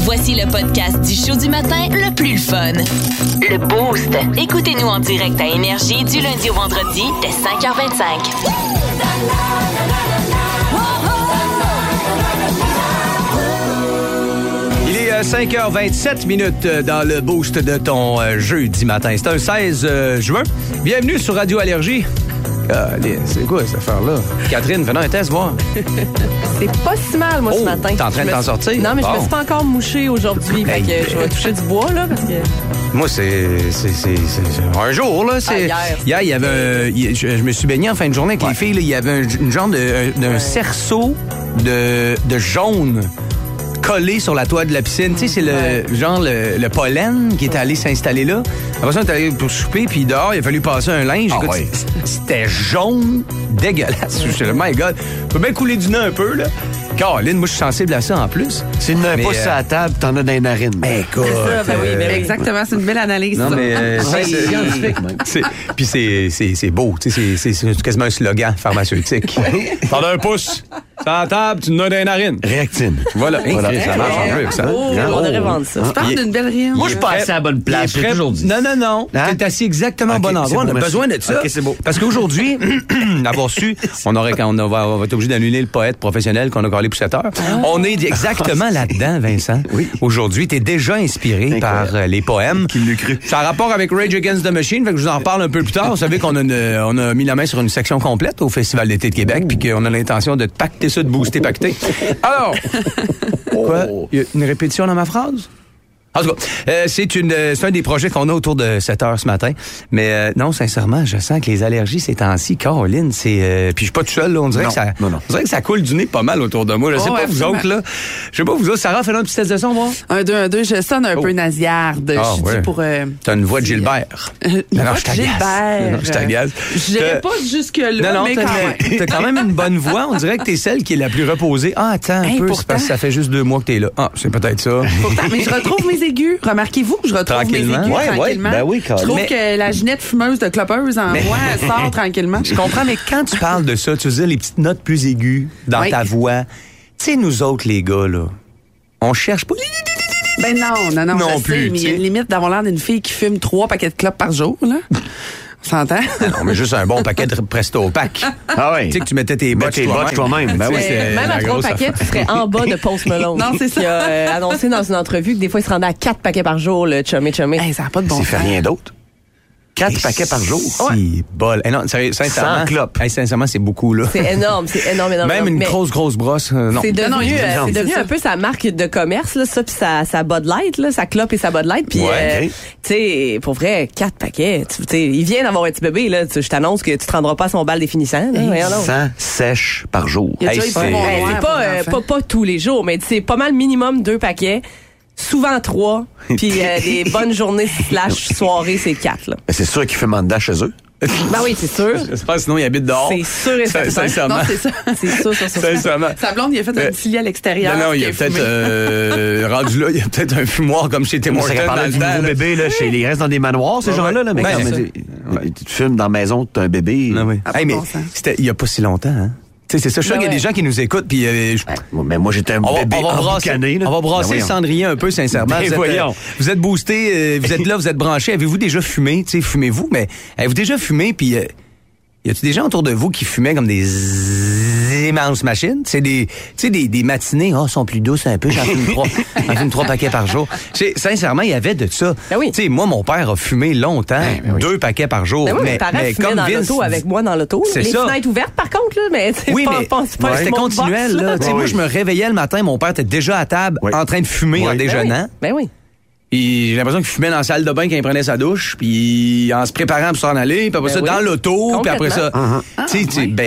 Voici le podcast du show du matin le plus fun. Le Boost. Écoutez-nous en direct à Énergie du lundi au vendredi dès 5h25. Il est 5h27 minutes dans le Boost de ton jeudi matin. C'est un 16 juin. Bienvenue sur Radio Allergie. C'est quoi cette affaire-là? Catherine, venez un test, voir. C'est pas si mal, moi, ce matin. T'es en train de t'en sortir? Non, mais je me suis pas encore mouchée aujourd'hui. Hey, fait que je vais toucher du bois, là, parce que... Moi, c'est un jour, là. Hier, il y avait je me suis baigné en fin de journée avec les filles. Là, il y avait une genre d'un cerceau de jaune collé sur la toile de la piscine. Tu sais, c'est le pollen qui est allé s'installer là. Après ça, on est allé pour souper, puis dehors, il a fallu passer un linge. Ah, écoute, c'était jaune, dégueulasse. Je suis là, my God. Peut bien couler du nez un peu, là. Caroline, moi, je suis sensible à ça en plus. C'est une main pousse à la table, t'en as dans les narines. Mais écoute. C'est ça, exactement, c'est une belle analyse. Non, ça. Mais c'est scientifique, même. Puis c'est beau, tu sais, c'est quasiment un slogan pharmaceutique. T'en as un pouce. T'as la table, tu n'as des narines. Réactine. Voilà. Ça marche en plus, ça. On aurait vendu ça. Tu parles d'une belle rien. Moi, je passe à la bonne place aujourd'hui. Non. Hein? T'es assis exactement au bon endroit. On a besoin de ça. C'est beau. Parce qu'aujourd'hui, d'avoir su, on va être obligé d'annuler le poète professionnel qu'on a collé pour 7 heures. On est exactement là-dedans, Vincent. Oui. Aujourd'hui, t'es déjà inspiré par les poèmes. Qui l'a cru. Ça a rapport avec Rage Against the Machine, fait que je vous en reparle un peu plus tard. Vous savez qu'on a mis la main sur une section complète au Festival d'Été de Québec, puis qu'on a l'intention de pacter de booster pacté. Alors, quoi? Il y a une répétition dans ma phrase? En tout cas, c'est un des projets qu'on a autour de 7 heures ce matin. Mais non, sincèrement, je sens que les allergies ces temps-ci, Caroline, c'est... puis je suis pas tout seul, là, on dirait que ça coule du nez pas mal autour de moi. Je sais pas absolument. Vous autres, là. Je sais pas vous autres. Sarah, fais-nous un petit test de son, moi. Un, deux, je sonne un peu nasillarde. Je suis pour... T'as une voix de Gilbert. Je t'agace. J'irai pas jusque-là, mais quand même. T'as quand même une bonne voix. On dirait que t'es celle qui est la plus reposée. Ah, attends un peu, c'est parce que ça fait juste 2 mois que t'es là. Ah, c'est peut-être ça. Pourtant, mais je retrouve mes aigus. Remarquez-vous que je retrouve mes aigus tranquillement. Ben oui, je trouve que la ginette fumeuse de clopeuse en moi sort tranquillement. Je comprends, mais quand tu parles de ça, tu veux dire les petites notes plus aiguës dans ta voix. Tu sais, nous autres, les gars, là, on cherche pas... Ben non, je sais, mais il y a une limite d'avoir l'air d'une fille qui fume 3 paquets de clopes par jour, là. On s'entend? Non, mais juste un bon paquet de Presto Pack. Ah oui. Tu sais que tu mettais tes bottes toi-même. Ben oui, même à 3 paquets, tu serais en bas de Post Malone. Non, c'est ça. Il a annoncé dans une entrevue que des fois, il se rendait à 4 paquets par jour, le chummy. Ça n'a pas de bon sens. Il ne fait rien d'autre. 4 paquets par jour? C'est bol. Hey, non, sérieux, sincèrement. 100 clopes. Hey, sincèrement, c'est beaucoup, là. C'est énorme. Même une grosse brosse, non. C'est devenu un peu sa marque de commerce, là, ça, puis sa Bud Light, là, sa clope et sa Bud Light. Puis, tu sais, pour vrai, 4 paquets. Tu sais, il vient d'avoir un petit bébé, là. Je t'annonce que tu te rendras pas à son bal définissant, là. 100 sèches par jour. C'est pas tous les jours, mais c'est pas mal minimum 2 paquets. Souvent 3, puis les bonnes journées /soirées, c'est 4. Là. C'est sûr qu'ils fument en dedans chez eux. Ben oui, c'est sûr. J'espère, sinon ils habitent dehors. C'est sûr et certain. Sincèrement. Non, c'est ça. Sincèrement. Sa blonde, il a fait un petit lit à l'extérieur. Non, il a peut-être rendu là, il y a peut-être un fumoir comme chez Tim Hortons. On parlait du nouveau bébé, là, chez les restes dans des manoirs, ces gens-là. Là, mais quand tu fumes dans la maison, t'as un bébé. Ah oui. Hey, mais il n'y a pas si longtemps, hein? Tu sais, c'est ça. Je sais qu'il y a des gens qui nous écoutent. Puis, mais moi, j'étais un bébé emboucané. On va brasser le cendrier un peu, sincèrement. Vous êtes boosté, vous êtes là, vous êtes branché. Avez-vous déjà fumé? Tu sais, fumez-vous, mais avez-vous déjà fumé? Puis, y a-t-il des gens autour de vous qui fumaient comme des immenses machines? C'est des matinées, sont plus douces un peu, j'en fume 3 paquets par jour. Sincèrement, il y avait de ça. Ben oui. Tu sais, moi, mon père a fumé longtemps, 2 paquets par jour. Ben oui, mais comme dans l'auto avec moi dans l'auto. Les fenêtres ouvertes, par contre, là, mais c'est pas c'était continuel, box, là. Moi, je me réveillais le matin, mon père était déjà à table, en train de fumer en déjeunant. Ben oui. Puis j'ai l'impression qu'il fumait dans la salle de bain quand il prenait sa douche, puis en se préparant pour s'en aller, puis après ça dans l'auto, puis après ça,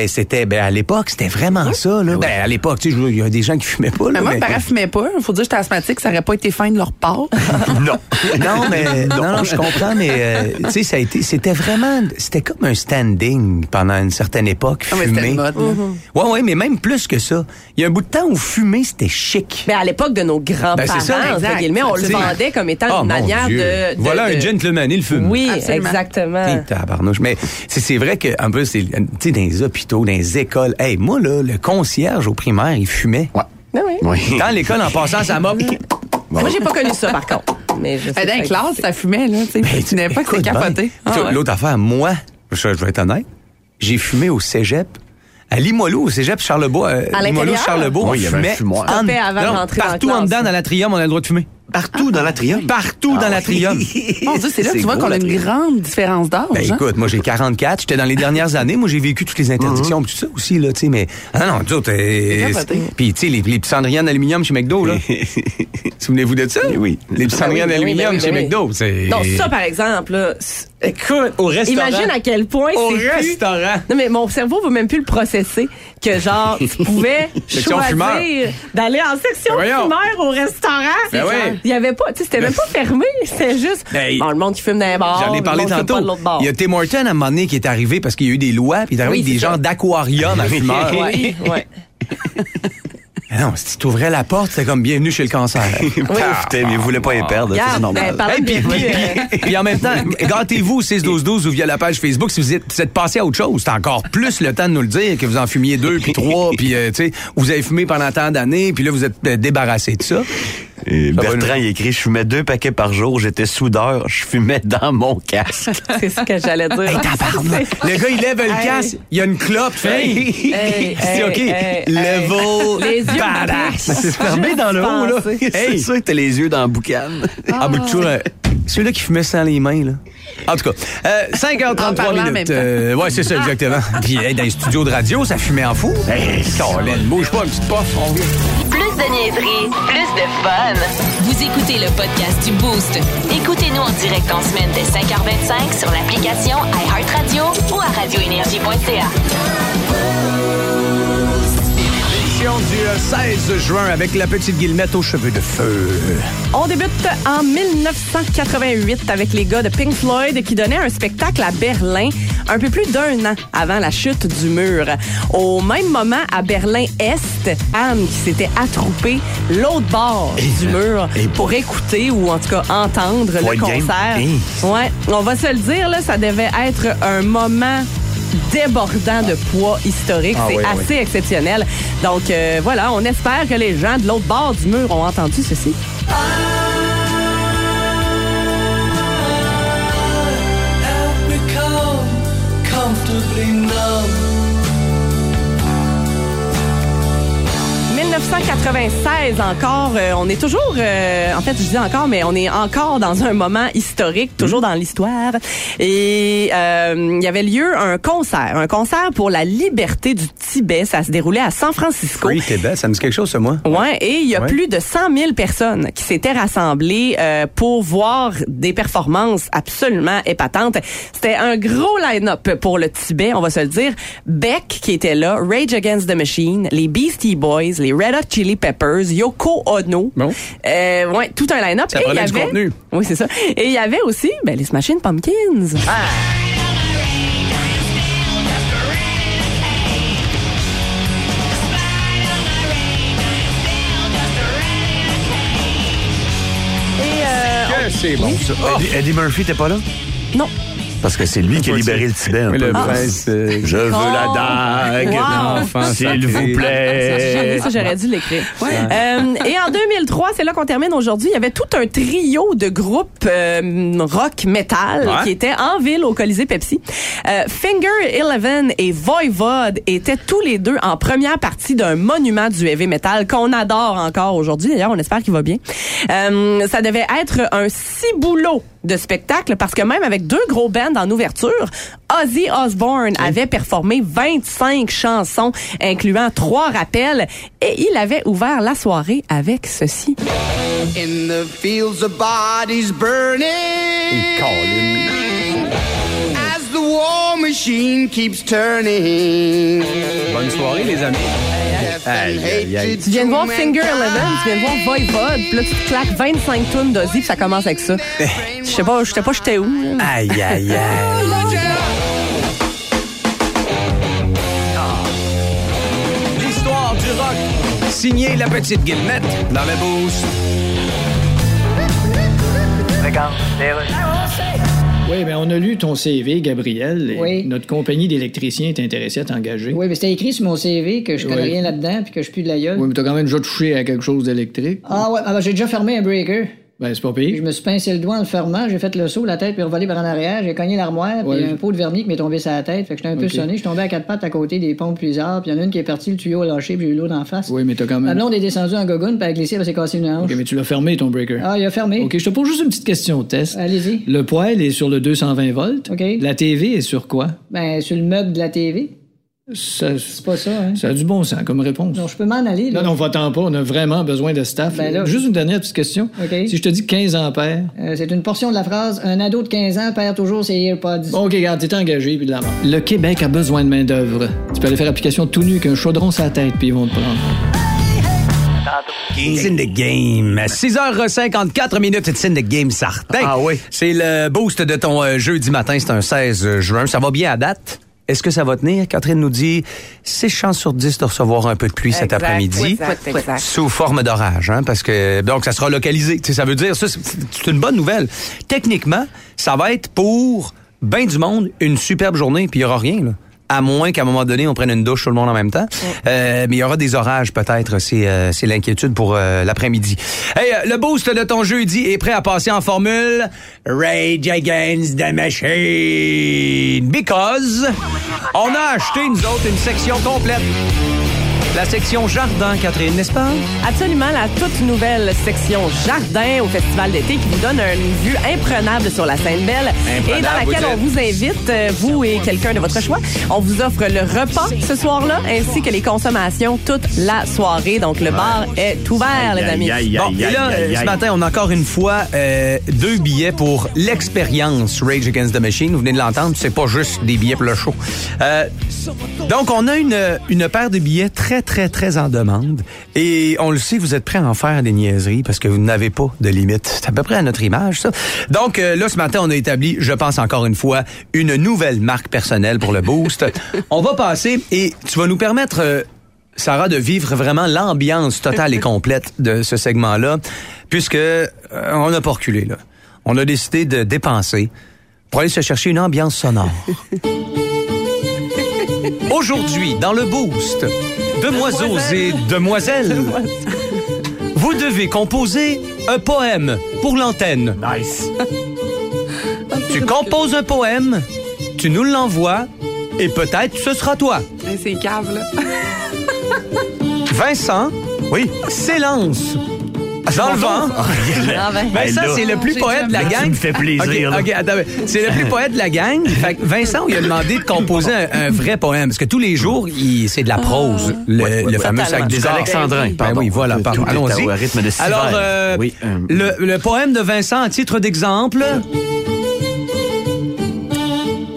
c'était à l'époque, c'était vraiment ça là. Ben à l'époque, tu sais, il y a des gens qui fumaient pas là. Mais moi, mes parents fumaient pas, faut dire que j'étais asthmatique, ça aurait pas été fin de leur part. Non, je comprends, mais tu sais, ça a été, c'était comme un standing pendant une certaine époque, fumer. Ouais, mais même plus que ça. Il y a un bout de temps où fumer c'était chic. Mais à l'époque de nos grands-parents, on le vendait comme étant une manière de... Voilà un gentleman, il fume. Oui, absolument. Exactement. Tabarnouche. Mais c'est vrai qu'un peu, tu sais, dans les hôpitaux, dans les écoles, hey, moi, là, le concierge au primaire, il fumait. Ouais. Oui. Dans l'école, en passant sa mop... Bon. Moi, j'ai pas connu ça, par contre. Mais je sais dans les classes, ça fumait, là. Ben, tu n'avais pas que c'est capoté. Ben, ah, ouais. L'autre affaire, moi, je vais être honnête, j'ai fumé au cégep. À Limoilou, au cégep Charlebois. À Limoilou, Charlebois, on fumait partout en dedans, dans l'atrium, on a le droit de fumer. Partout dans l'atrium? Partout dans l'atrium. Mon Dieu, c'est là que tu vois qu'on a une grande différence d'âge. Ben, écoute, moi, j'ai 44. J'étais dans les dernières années. Moi, j'ai vécu toutes les interdictions, tout ça aussi, là, tu sais, mais. Ah non, tu sais, puis, tu sais, les cendrières d'aluminium chez McDo, là. Souvenez-vous de ça? Oui. Les cendrières d'aluminium chez McDo, c'est. Donc, ça, par exemple, là. Écoute, au restaurant. Imagine à quel point au c'est. Au restaurant. Plus... Non, mais mon cerveau veut même plus le processer que, genre, tu pouvais choisir d'aller en section fumeur au restaurant. Ben oui. Il y avait pas, tu sais, c'était même pas fermé. C'était juste, ben, bon, le monde qui fume dans les bars. J'en ai parlé tantôt. Il y a Tim Hortons, à un moment donné, qui est arrivé parce qu'il y a eu des lois, puis il est arrivé avec des genres d'aquarium à fumeur. Oui, oui. Non, si tu ouvrais la porte, c'est comme bienvenue chez le cancer. Oui. Putain, mais ils voulaient pas y perdre, c'est normal. Puis en même temps, gâtez-vous au 6-12-12 ou via la page Facebook si vous êtes passé à autre chose. C'est encore plus le temps de nous le dire que vous en fumiez 2 puis 3 puis tu sais, vous avez fumé pendant tant d'années puis là vous êtes débarrassé de ça. Et Bertrand, il écrit, je fumais 2 paquets par jour, j'étais soudeur, je fumais dans mon casque. C'est ce que j'allais dire. Hey, le gars, il lève le casque, il y a une clope, c'est OK. Level. Les yeux badass. C'est fermé dans le haut, là. C'est sûr que t'as les yeux dans la boucane. Ah, bout de chou, celui-là qui fumait sans les mains, là. En tout cas, 5h33 minutes. Ouais, c'est ça, exactement. Puis, dans les studios de radio, ça fumait en fou. Colin, bouge pas, une petite pof. Plus de niaiseries, plus de fun. Vous écoutez le podcast du Boost. Écoutez-nous en direct en semaine dès 5h25 sur l'application iHeartRadio ou à radioénergie.ca. Du 16 juin avec la petite guillemette aux cheveux de feu. On débute en 1988 avec les gars de Pink Floyd qui donnaient un spectacle à Berlin un peu plus d'1 an avant la chute du mur. Au même moment, à Berlin-Est, Anne qui s'était attroupée l'autre bord du mur pour écouter ou en tout cas entendre le concert. Ouais, on va se le dire, là, ça devait être un moment débordant de poids historique. Ah, c'est assez exceptionnel. Donc, voilà, on espère que les gens de l'autre bord du mur ont entendu ceci. Encore, on est toujours, en fait, je dis encore, mais on est encore dans un moment historique, toujours dans l'histoire. Et il y avait lieu un concert pour la liberté du Tibet. Ça se déroulait à San Francisco. Oui, Tibet, ça me dit quelque chose, ça, moi. Ouais, et il y a plus de 100 000 personnes qui s'étaient rassemblées pour voir des performances absolument épatantes. C'était un gros line-up pour le Tibet, on va se le dire. Beck, qui était là, Rage Against the Machine, les Beastie Boys, les Red Chili Peppers, Yoko Ono. Bon. Ouais, tout un line-up. Ça prenait du contenu. Oui, c'est ça. Et il y avait aussi les Smashin' Pumpkins. Ah. Et c'est bon, ça. Oh. Eddie Murphy, t'es pas là? Non. Parce que c'est lui qui a libéré le Tibet. Un peu. Je veux la dague, wow. S'il vous plaît. Ça, j'aurais dû l'écrire. Ouais. Et en 2003, c'est là qu'on termine aujourd'hui, il y avait tout un trio de groupes rock-metal qui étaient en ville au Colisée Pepsi. Finger Eleven et Voivod étaient tous les deux en première partie d'un monument du heavy metal qu'on adore encore aujourd'hui. D'ailleurs, on espère qu'il va bien. Ça devait être un ciboulot de spectacle parce que même avec 2 gros bands en ouverture, Ozzy Osbourne avait performé 25 chansons, incluant 3 rappels, et il avait ouvert la soirée avec ceci. In the fields of bodies burning, as the war machine keeps turning. Bonne soirée, les amis. Tu viens de voir Finger Eleven, tu viens de voir Voivod, puis là tu te claques 25 tunes d'Ozzy, puis ça commence avec ça. Je sais pas, j'étais où. Aïe, aïe, aïe. L'histoire du rock, signé la petite guillemette dans le Boost. Regarde, les rues. Oui, bien, on a lu ton CV, Gabriel. Oui. Notre compagnie d'électriciens est intéressée à t'engager. Oui, mais c'était écrit sur mon CV que je connais rien là-dedans puis que je pue de la gueule. Oui, mais t'as quand même déjà touché à quelque chose d'électrique. Ah, ouais, j'ai déjà fermé un breaker. Ben, c'est pas pire. Puis je me suis pincé le doigt en le fermant, j'ai fait le saut, la tête, puis revolé par en arrière, j'ai cogné l'armoire, puis un pot de vernis qui m'est tombé sur la tête. Fait que j'étais un peu sonné, je suis tombé à quatre pattes à côté des pompes plusieurs, puis il y en a une qui est partie, le tuyau a lâché, puis j'ai eu l'eau d'en face. Oui, mais t'as quand même. La blonde est descendue en gogoune, puis elle a glissé, elle s'est cassée une hanche. OK, mais tu l'as fermé, ton breaker. Ah, il a fermé. OK, je te pose juste une petite question test. Allez-y. Le poêle est sur le 220 volts. OK. La TV est sur quoi? Ben, sur le meuble de la TV. Ça, c'est pas ça, hein? Ça a du bon sens comme réponse. Non, je peux m'en aller, là. Non, non, va-t'en pas. On a vraiment besoin de staff. Ben là, juste une dernière petite question. Okay. Si je te dis 15 ampères... c'est une portion de la phrase. Un ado de 15 ans perd toujours ses AirPods. Bon, OK, regarde, t'es engagé, puis de la mort. Le Québec a besoin de main-d'œuvre. Tu peux aller faire application tout nu, qu'un chaudron sur la tête, puis ils vont te prendre. It's in the game. 6h54 minutes, it's in the game, certain. Ah oui. C'est le boost de ton jeudi matin. C'est un 16 juin. Ça va bien à date? Est-ce que ça va tenir? Catherine nous dit 6 chances sur 10 de recevoir un peu de pluie cet après-midi. Exact. Sous forme d'orage, hein, parce que donc ça sera localisé. Ça veut dire, ça, c'est une bonne nouvelle. Techniquement, ça va être pour ben du monde une superbe journée, puis il n'y aura rien, là. À moins qu'à un moment donné, on prenne une douche tout le monde en même temps. Oui. Mais il y aura des orages peut-être, c'est l'inquiétude pour l'après-midi. Hey, le boost de ton jeudi est prêt à passer en formule Rage Against the Machine. Because on a acheté, nous autres, une section complète. La section Jardin, Catherine, n'est-ce pas? Absolument, la toute nouvelle section Jardin au Festival d'été qui vous donne une vue imprenable sur la Seine-Belle et dans laquelle on vous invite, vous et quelqu'un de votre choix. On vous offre le repas ce soir-là ainsi que les consommations toute la soirée. Donc, le bar est ouvert, les amis. Bon, et là, ce matin, on a encore une fois 2 billets pour l'expérience Rage Against the Machine. Vous venez de l'entendre, c'est pas juste des billets pour le show. Donc, on a une paire de billets très en demande. Et on le sait, vous êtes prêts à en faire des niaiseries parce que vous n'avez pas de limite. C'est à peu près à notre image, ça. Donc, là, ce matin, on a établi, je pense encore une fois, une nouvelle marque personnelle pour le boost. On va passer et tu vas nous permettre, Sarah, de vivre vraiment l'ambiance totale et complète de ce segment-là puisque on n'a pas reculé, là. On a décidé de dépenser pour aller se chercher une ambiance sonore. Aujourd'hui, dans le boost... Demoiselles et demoiselles, vous devez composer un poème pour l'antenne. Nice. Tu composes un poème, tu nous l'envoies, et peut-être ce sera toi. C'est cave, là. Vincent, oui, s'élance. Dans le vent. Vincent, c'est le plus poète de la gang. Ça me fait plaisir. OK, attends. C'est le plus poète de la gang. Fait que Vincent, il a demandé de composer un vrai poème. Parce que tous les jours, c'est de la prose. Le fameux sac des Alexandrins. Ben oui, voilà. Allons-y. Alors, le poème de Vincent à titre d'exemple...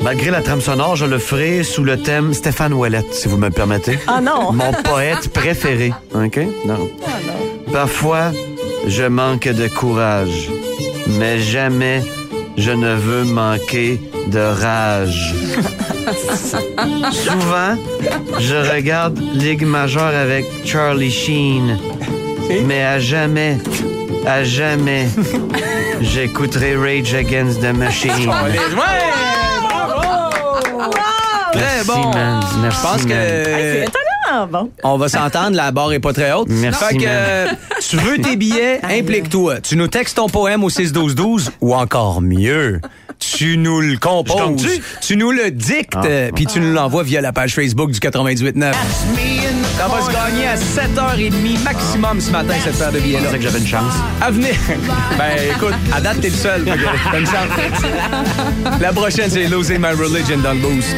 Malgré la trame sonore, je le ferai sous le thème Stéphane Ouellette, si vous me permettez. Ah non! Mon poète préféré. OK? Non. Parfois... Je manque de courage, mais jamais je ne veux manquer de rage. Souvent, je regarde Ligue Major avec Charlie Sheen, mais à jamais, j'écouterai Rage Against the Machine. Très bon! Merci, je pense que... Bon. On va s'entendre, la barre est pas très haute. Merci. Fait que tu veux tes billets, implique-toi. Tu nous textes ton poème au 6-12-12 ou encore mieux, tu nous le composes, tu nous le dictes, puis tu nous l'envoies via la page Facebook du 98.9. Ça va se gagner à 7h30 maximum ce matin, cette paire de billets-là. Je pensais que j'avais une chance. À venir. Ben écoute, à date, t'es le seul. T'as une chance. La prochaine, c'est Losing My Religion dans le Boost.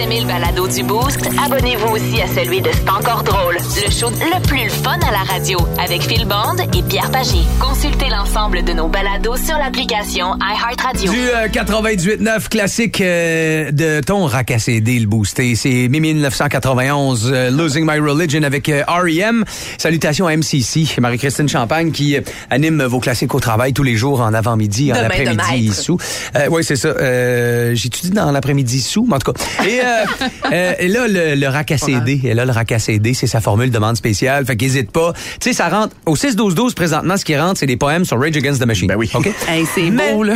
Aimez le balado du Boost, abonnez-vous aussi à celui de C'est encore drôle, le show le plus fun à la radio, avec Phil Bond et Pierre Pagé. Consultez l'ensemble de nos balados sur l'application iHeartRadio. Du 98.9 classique de ton rack à CD, le boosté, c'est Mimi 1991, Losing My Religion avec R.E.M. Salutations à MCC, Marie-Christine Champagne qui anime vos classiques au travail tous les jours en avant-midi, en après-midi sous. Oui, c'est ça. J'ai-tu dit dans l'après-midi sous? En tout cas. Et Elle a le rack à CD. Elle a le rack à CD. C'est sa formule demande spéciale. Fait qu'hésite pas. Tu sais, ça rentre. Au 6-12-12, présentement, ce qui rentre, c'est des poèmes sur Rage Against the Machine. Ben oui. OK? Hey, c'est beau, là.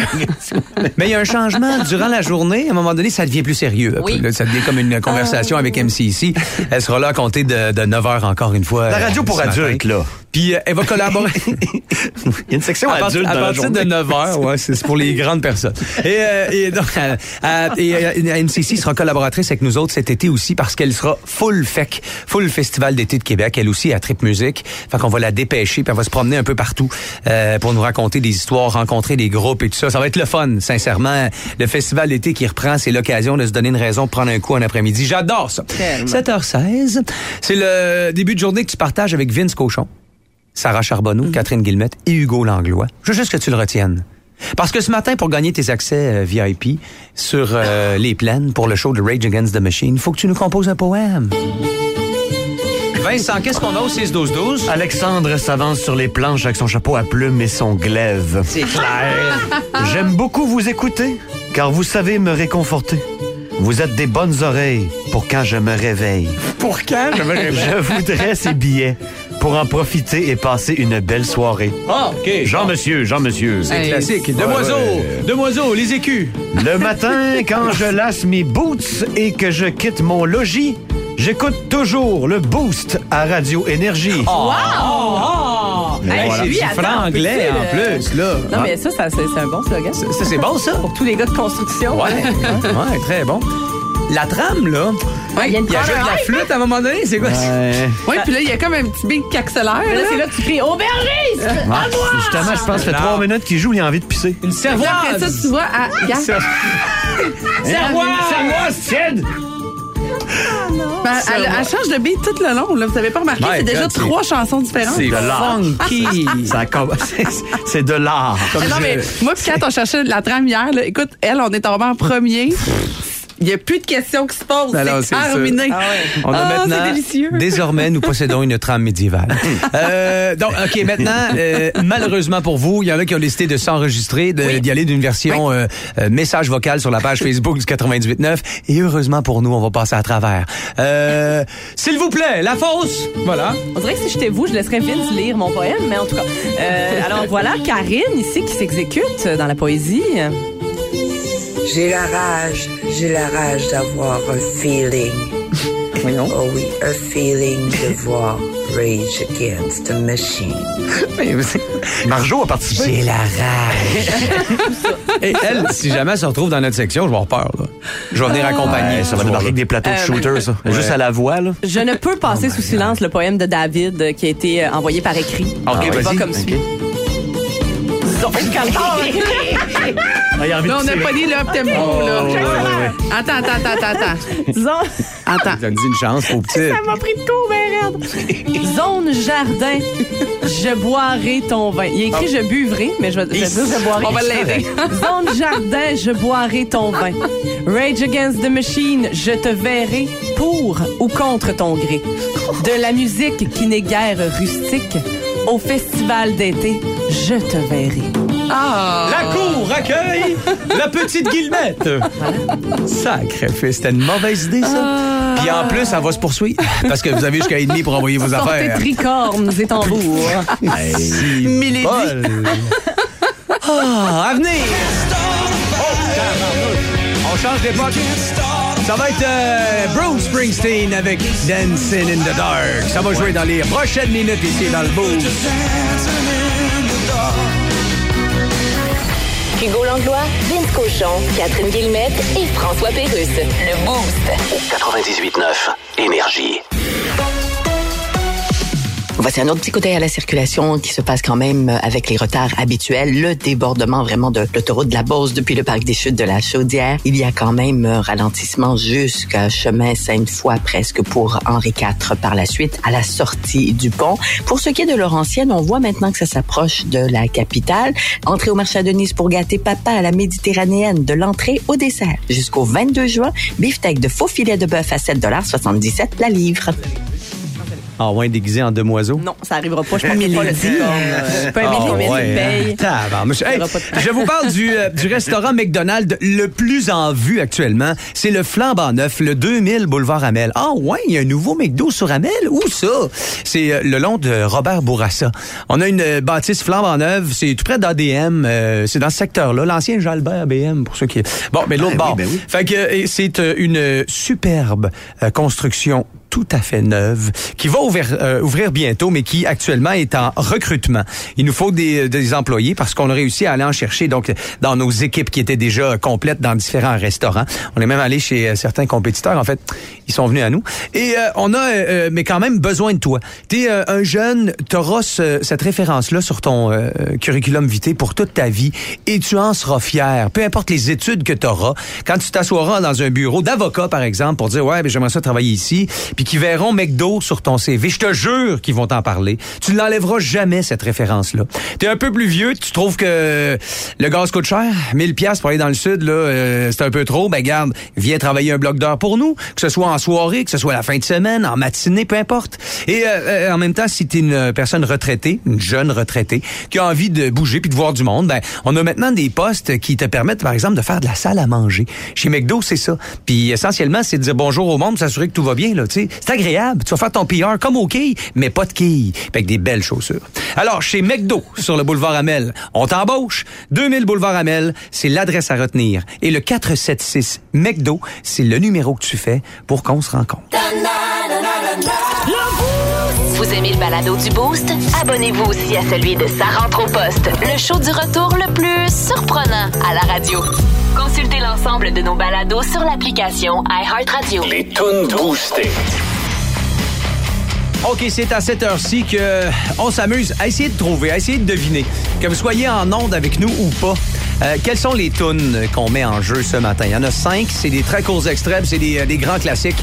Mais il y a un changement durant la journée. À un moment donné, ça devient plus sérieux. Oui. Là, ça devient comme une conversation avec MCC. Elle sera là à compter de 9h encore une fois. La radio pour adultes, là. Puis elle va collaborer. Il y a une section adulte dans la journée. À partir de 9h, ouais, c'est pour les grandes personnes. Et donc, MCC sera collaboratrice avec nous autres cet été aussi parce qu'elle sera full FEC, full Festival d'été de Québec. Elle aussi à Trip Musique. Fait qu'on va la dépêcher puis elle va se promener un peu partout pour nous raconter des histoires, rencontrer des groupes et tout ça. Ça va être le fun, sincèrement. Le Festival d'été qui reprend, c'est l'occasion de se donner une raison de prendre un coup en après-midi. J'adore ça. Tellement. 7h16, c'est le début de journée que tu partages avec Vince Cochon, Sarah Charbonneau, Catherine Guillemette et Hugo Langlois. Je veux juste que tu le retiennes. Parce que ce matin, pour gagner tes accès VIP sur les plaines pour le show de Rage Against the Machine, il faut que tu nous composes un poème. Vincent, qu'est-ce qu'on a au 6-12-12? Alexandre s'avance sur les planches avec son chapeau à plumes et son glaive. C'est clair. J'aime beaucoup vous écouter, car vous savez me réconforter. Vous êtes des bonnes oreilles pour quand je me réveille. Pour quand je me réveille? Je voudrais ces billets pour en profiter et passer une belle soirée. Ah, OK. Jean-Monsieur. C'est classique. Demoiseau, les écus. Le matin, quand je lasse mes boots et que je quitte mon logis, j'écoute toujours le Boost à Radio Énergie. Oh. Wow! Hey, voilà. C'est lui, franc anglais en plus, là. Non, mais ça c'est un bon slogan. Ça, c'est bon, ça. Pour tous les gars de construction. Ouais, ouais, très bon. La trame, là. Ouais, il y a de la flûte à un moment donné, c'est quoi ça? Oui, puis là, il y a comme un petit beat qui accélère. Là, c'est là que tu cries aubergiste! À moi! Justement, je pense que ça fait 3 minutes qu'il joue, il a envie de pisser. Une cervoise! Après ça, tu vois, à. Cervoise! Tiède! Ben, elle change de beat tout le long. Là. Vous n'avez pas remarqué, c'est déjà 3 chansons différentes. C'est de l'art. Funky. C'est de l'art. Non, mais moi, puis quand on cherchait la trame hier, là, écoute, on est tombé en premier. Il n'y a plus de questions qui se posent. Alors, c'est terminé. Ah ouais. On a maintenant, c'est délicieux. Désormais, nous possédons une trame médiévale. Donc, OK, maintenant, malheureusement pour vous, il y en a qui ont décidé de s'enregistrer, d'y aller d'une version message vocal sur la page Facebook du 98.9. Et heureusement pour nous, on va passer à travers. S'il vous plaît, la fausse. Voilà. On dirait que si j'étais vous, je laisserais Vince lire mon poème, mais en tout cas. Alors voilà, Karine, ici, qui s'exécute dans la poésie. J'ai la rage d'avoir un feeling. Voyons. Oh oui, un feeling de voir Rage Against the Machine. Marjo a participé. J'ai la rage. Et elle, si jamais elle se retrouve dans notre section, je vais avoir peur. Là. Je vais venir accompagner. Ça va débarquer avec des plateaux de shooters. Ça. Ouais. Juste à la voix. Là. Je ne peux passer sous silence le poème de David qui a été envoyé par écrit. OK, vas-y. Pas comme suit. Là, on n'a pas dit le tempo, là. Attends. Attends. Ça me dit une chance, au petit. Ça m'a pris de court, ben raide. Zone jardin, je boirai ton vin. Il y a écrit je buverai, mais je vais dire je boirai. On va l'aider. Zone jardin, je boirai ton vin. Rage Against the Machine, je te verrai pour ou contre ton gré. De la musique qui n'est guère rustique, au festival d'été, je te verrai. Ah! La cour accueille la petite Guillemette. Sacré fils, c'était une mauvaise idée, ça. Puis en plus, ça va se poursuivre. Parce que vous avez jusqu'à 1h30 pour envoyer vos affaires. Sortez tricornes et tambours. Merci, Milady. À venir! On change d'époque. Ça va être Bruce Springsteen avec Dancing in the Dark. Ça va jouer dans les prochaines minutes ici dans le Boost. Hugo Langlois, Vince Cochon, Catherine Guillemette et François Pérusse. Le Boost. 98.9 Énergie. Voici un autre petit côté à la circulation qui se passe quand même avec les retards habituels. Le débordement vraiment de l'autoroute de la Beauce depuis le parc des Chutes de la Chaudière. Il y a quand même ralentissement jusqu'à chemin Sainte-Foy presque pour Henri IV par la suite à la sortie du pont. Pour ce qui est de Laurentienne, on voit maintenant que ça s'approche de la capitale. Entrée au marché à Denise pour gâter papa à la méditerranéenne de l'entrée au dessert. Jusqu'au 22 juin, beefsteak de faux filet de bœuf à 7,77 $ la livre. Ah ouais, déguisé en demoiseau? Non, ça n'arrivera pas. Je ne peux pas le dire. Je vous parle du restaurant McDonald's le plus en vue actuellement. C'est le flambant neuf, le 2000 boulevard Amel. Ah ouais, il y a un nouveau McDo sur Amel? Où ça? C'est le long de Robert Bourassa. On a une bâtisse flambant neuve. C'est tout près d'ADM. C'est dans ce secteur-là. L'ancien Jalbert BM, pour ceux qui... Bon, mais l'autre bord. Oui, ben oui. Fait que c'est une superbe construction tout à fait neuve, qui va ouvrir bientôt, mais qui actuellement est en recrutement. Il nous faut des employés parce qu'on a réussi à aller en chercher donc dans nos équipes qui étaient déjà complètes dans différents restaurants. On est même allé chez certains compétiteurs. En fait, ils sont venus à nous. Et on a mais quand même besoin de toi. T'es un jeune, t'auras cette référence-là sur ton curriculum vitae pour toute ta vie et tu en seras fier. Peu importe les études que t'auras, quand tu t'assoiras dans un bureau d'avocat, par exemple, pour dire « Ouais, ben, j'aimerais ça travailler ici », puis qui verront McDo sur ton CV. Je te jure qu'ils vont t'en parler. Tu ne l'enlèveras jamais, cette référence-là. T'es un peu plus vieux, tu trouves que le gaz coûte cher, 1000$ pour aller dans le sud, là, c'est un peu trop. Ben garde, viens travailler un bloc d'heure pour nous, que ce soit en soirée, que ce soit la fin de semaine, en matinée, peu importe. Et en même temps, si t'es une personne retraitée, une jeune retraitée, qui a envie de bouger puis de voir du monde, ben on a maintenant des postes qui te permettent, par exemple, de faire de la salle à manger. Chez McDo, c'est ça. Puis essentiellement, c'est de dire bonjour au monde, s'assurer que tout va bien, là, tu sais. C'est agréable. Tu vas faire ton PR comme aux quilles, mais pas de quilles, avec des belles chaussures. Alors, chez McDo, sur le boulevard Amel, on t'embauche. 2000 boulevard Amel, c'est l'adresse à retenir. Et le 476 McDo, c'est le numéro que tu fais pour qu'on se rencontre. Vous aimez le balado du Boost? Abonnez-vous aussi à celui de Sa rentre au poste, le show du retour le plus surprenant à la radio. Consultez l'ensemble de nos balados sur l'application iHeartRadio. Les tunes boostées. OK, c'est à cette heure-ci qu'on s'amuse à essayer de trouver, à essayer de deviner. Que vous soyez en onde avec nous ou pas, quelles sont les tunes qu'on met en jeu ce matin? Il y en a 5, c'est des très courts extrêmes, c'est des grands classiques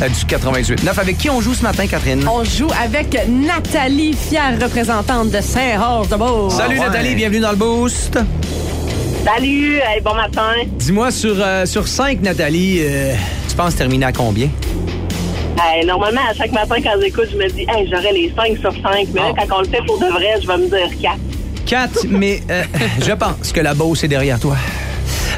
du 98.9. Avec qui on joue ce matin, Catherine? On joue avec Nathalie, fière représentante de Saint-Horse-de-Beauce. Salut Nathalie, bienvenue dans le Boost. Salut, hey, bon matin. Dis-moi, sur 5, Nathalie, tu penses terminer à combien? Normalement, à chaque matin, quand j'écoute, je me dis, hey, j'aurais les 5 sur 5. Mais là, quand on le fait pour de vrai, je vais me dire 4. 4, mais je pense que la Beauce est derrière toi.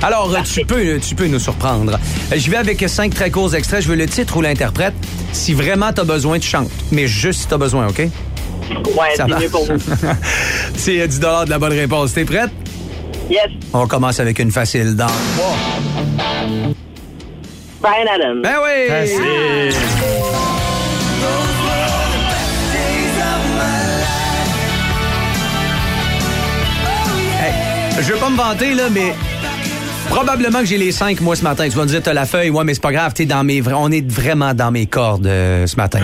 Alors, tu peux nous surprendre. Je vais avec 5 très courts extraits. Je veux le titre ou l'interprète. Si vraiment t'as besoin, tu chantes. Mais juste si t'as besoin, OK? Ouais, ça c'est mieux pour vous. C'est $10 de la bonne réponse. T'es prête? Yes. On commence avec une facile dans... Wow. Brian Adams. Ben oui! Facile! Hey, je veux pas me vanter, là, mais probablement que j'ai les 5, moi, ce matin. Tu vas me dire, t'as la feuille, ouais, mais c'est pas grave, t'es dans mes... On est vraiment dans mes cordes ce matin.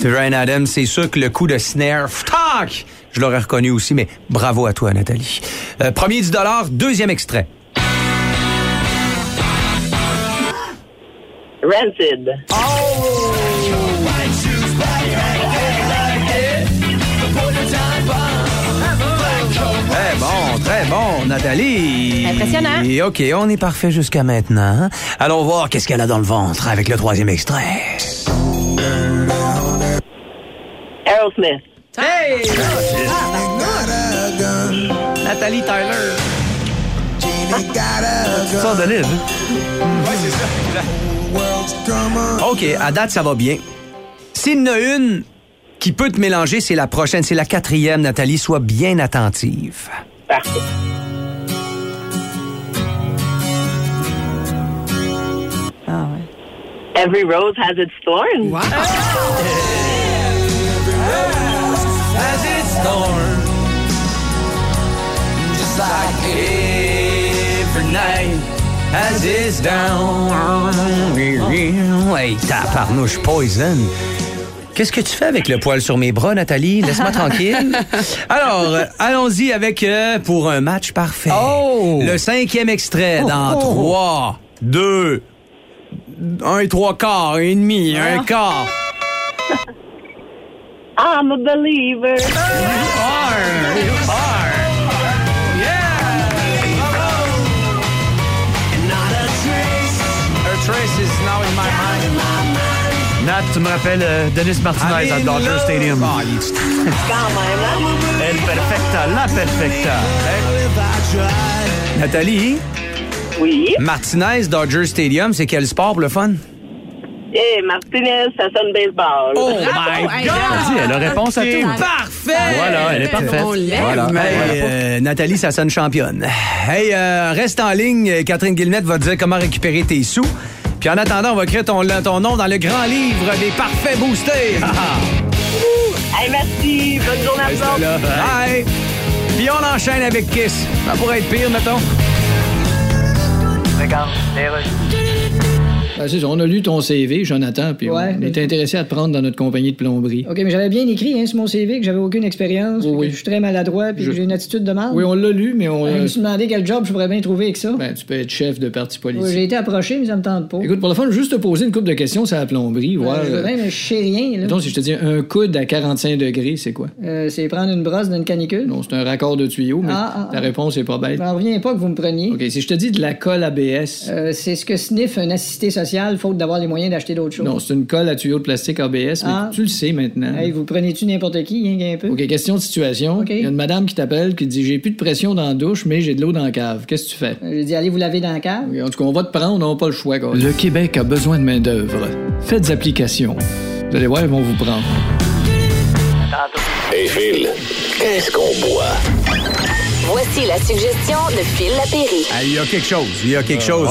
Brian Adams, c'est sûr que le coup de snare... Fuck! Je l'aurais reconnu aussi, mais bravo à toi, Nathalie. Premier $10, deuxième extrait. Rancid. Oh! Très bon, Nathalie. Impressionnant. Et OK, on est parfait jusqu'à maintenant. Allons voir qu'est-ce qu'elle a dans le ventre avec le troisième extrait. Aerosmith. Hey! Nathalie Tyler. Sors de l'île. Ouais, c'est ça. OK, à date, ça va bien. S'il y en a une qui peut te mélanger, c'est la prochaine. C'est la 4e, Nathalie. Sois bien attentive. Parfait. Ah ouais. Every rose has its thorn. Wow. Every rose has its thorn. Just like every night. As is down. Hey, tabarnouche, Poison. Qu'est-ce que tu fais avec le poil sur mes bras, Nathalie? Laisse-moi tranquille. Alors, allons-y avec pour un match parfait. Oh! Le 5e extrait dans 3, 2, 1 3/4, 1/2, 1/4. I'm a believer. You are. Nat, tu me rappelles Denis Martinez à Dodger Stadium. Quand même, là. El Perfecta, la Perfecta. Hey. Nathalie? Oui? Martinez, Dodger Stadium, c'est quel sport pour le fun? Eh, hey, Martinez, ça sonne baseball. Oh my God! Dit, elle a réponse okay. À tout. Parfait! Voilà, elle est parfaite. Voilà. Hey, Nathalie, ça sonne championne. Hey, reste en ligne. Catherine Guillemette va te dire comment récupérer tes sous. Puis en attendant, on va créer ton nom dans le grand livre des parfaits boosters. Hey, merci. Bonne journée à vous. Bye. Puis on enchaîne avec Kiss. Ça pourrait être pire, mettons. Regarde, les rues. Ben, c'est ça, on a lu ton CV, Jonathan, puis on était intéressé à te prendre dans notre compagnie de plomberie. OK, mais j'avais bien écrit sur mon CV que j'avais aucune expérience, que je suis très maladroit, puis que j'ai une attitude de mal. Oui, on l'a lu, mais on... Je me suis demandé quel job je pourrais bien trouver avec ça. Ben, tu peux être chef de parti politique. Oui, j'ai été approché, mais ça me tente pas. Écoute, pour le fun, juste te poser une couple de questions sur la plomberie, voir... Je veux bien, mais je sais rien, là. Donc, si je te dis un coude à 45 degrés, c'est quoi? C'est prendre une brosse d'une canicule. Non, c'est un raccord de tuyau, mais ta réponse est pas bête. Je m'en reviens pas que vous me preniez. OK, si je te dis de la colle ABS... c'est ce que sniffe un assisté social. Faute d'avoir les moyens d'acheter d'autres choses. Non, c'est une colle à tuyau de plastique ABS, mais tu le sais maintenant. Hey, vous prenez-tu n'importe qui, un peu? OK, question de situation. Okay. Il y a une madame qui t'appelle, qui dit « J'ai plus de pression dans la douche, mais j'ai de l'eau dans la cave. Qu'est-ce que tu fais? » J'ai dit « Allez vous laver dans la cave. » Okay, en tout cas, on va te prendre, on n'a pas le choix. Quoi. Le Québec a besoin de main-d'œuvre. Faites application. Vous allez voir, ils vont vous prendre. Hey Phil, qu'est-ce qu'on boit? Voici la suggestion de Phil Lapéry. Ah, il y a quelque chose.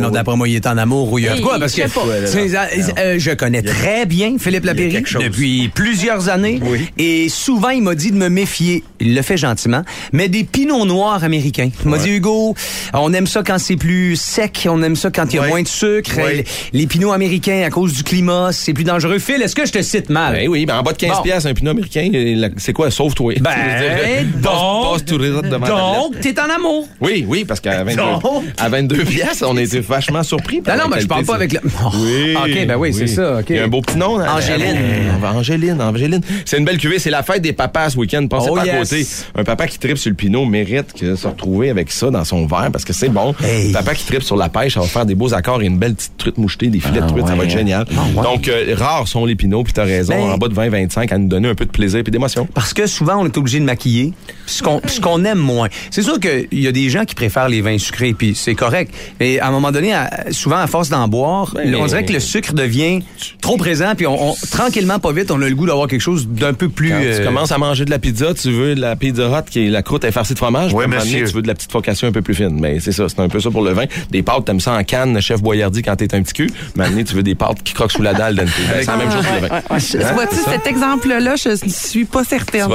Non, d'après moi, il est en amour ou il y a quoi? Parce que je connais très bien Philippe Lapéry depuis plusieurs années. Oui. Et souvent, il m'a dit de me méfier. Il le fait gentiment. Mais des pinots noirs américains. Il m'a dit, Hugo, on aime ça quand c'est plus sec. On aime ça quand il y a moins de sucre. Oui. Les pinots américains, à cause du climat, c'est plus dangereux. Phil, est-ce que je te cite mal? Ben oui, ben en bas de 15$, un pinot américain, c'est quoi? Sauve-toi. Ben, donc... Donc, t'es en amour. Oui, parce qu'à 22$, on était vachement surpris. Non, mais je parle pas avec le... Oui. OK, ben oui, c'est ça. Okay. Il y a un beau petit nom. Angéline. C'est une belle cuvée. C'est la fête des papas ce week-end. Pensez pas à côté. Un papa qui tripe sur le pinot mérite de se retrouver avec ça dans son verre parce que c'est bon. Hey. Papa qui tripe sur la pêche, ça va faire des beaux accords et une belle petite truite mouchetée, des filets de truite. Ça va être génial. Donc, rares sont les pinots, puis t'as raison. En bas de 20-25, à nous donner un peu de plaisir et d'émotion. Parce que souvent, on est obligé de maquiller. Qu'on aime moins. C'est sûr qu'il y a des gens qui préfèrent les vins sucrés, puis c'est correct. Mais à un moment donné, souvent, à force d'en boire, on dirait que le sucre devient trop présent, puis on, tranquillement, pas vite, on a le goût d'avoir quelque chose d'un peu plus... Quand tu commences à manger de la pizza, tu veux de la pizza hot, qui est la croûte est farcie de fromage. Oui, monsieur. Tu veux de la petite focaccia un peu plus fine. Mais c'est ça, c'est un peu ça pour le vin. Des pâtes, t'aimes ça en canne, chef Boyardi, quand t'es un petit cul. Maintenant, tu veux des pâtes qui croquent sous la dalle. C'est la même chose pour le vin. Vois-tu cet exemple-là? Je ne suis pas certaine.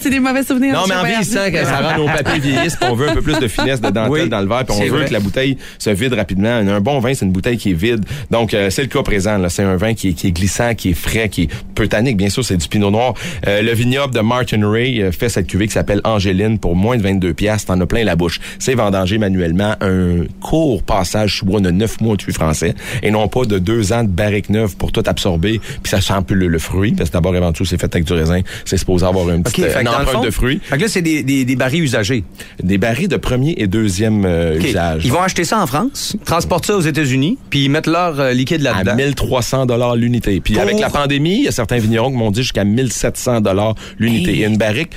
C'est des mauvais souvenirs. Non, mais en vieillissant, quand ça rend nos papiers vieillissent, on veut un peu plus de finesse de dentelle dans le verre, puis on veut que la bouteille se vide rapidement. Un bon vin, c'est une bouteille qui est vide. Donc, c'est le cas présent. Là. C'est un vin qui est glissant, qui est frais, qui est peu tannique. Bien sûr, c'est du pinot noir. Le vignoble de Martin Ray fait cette cuvée qui s'appelle Angéline pour moins de 22$. T'en as plein la bouche. C'est vendangé manuellement. Un court passage sous bois de 9 mois au tuyau français et non pas de 2 ans de barrique neuve pour tout absorber, puis ça sent plus le fruit, parce que d'abord, avant tout, c'est fait avec du raisin. C'est supposé avoir une petite empreinte de fruits. Fait que là, c'est des barils usagés. Des barils de premier et deuxième usage. Ils vont acheter ça en France, transportent ça aux États-Unis, puis ils mettent leur liquide là-dedans. À 1300$ l'unité. Puis avec la pandémie, il y a certains vignerons qui m'ont dit jusqu'à 1700$ l'unité. Et une barrique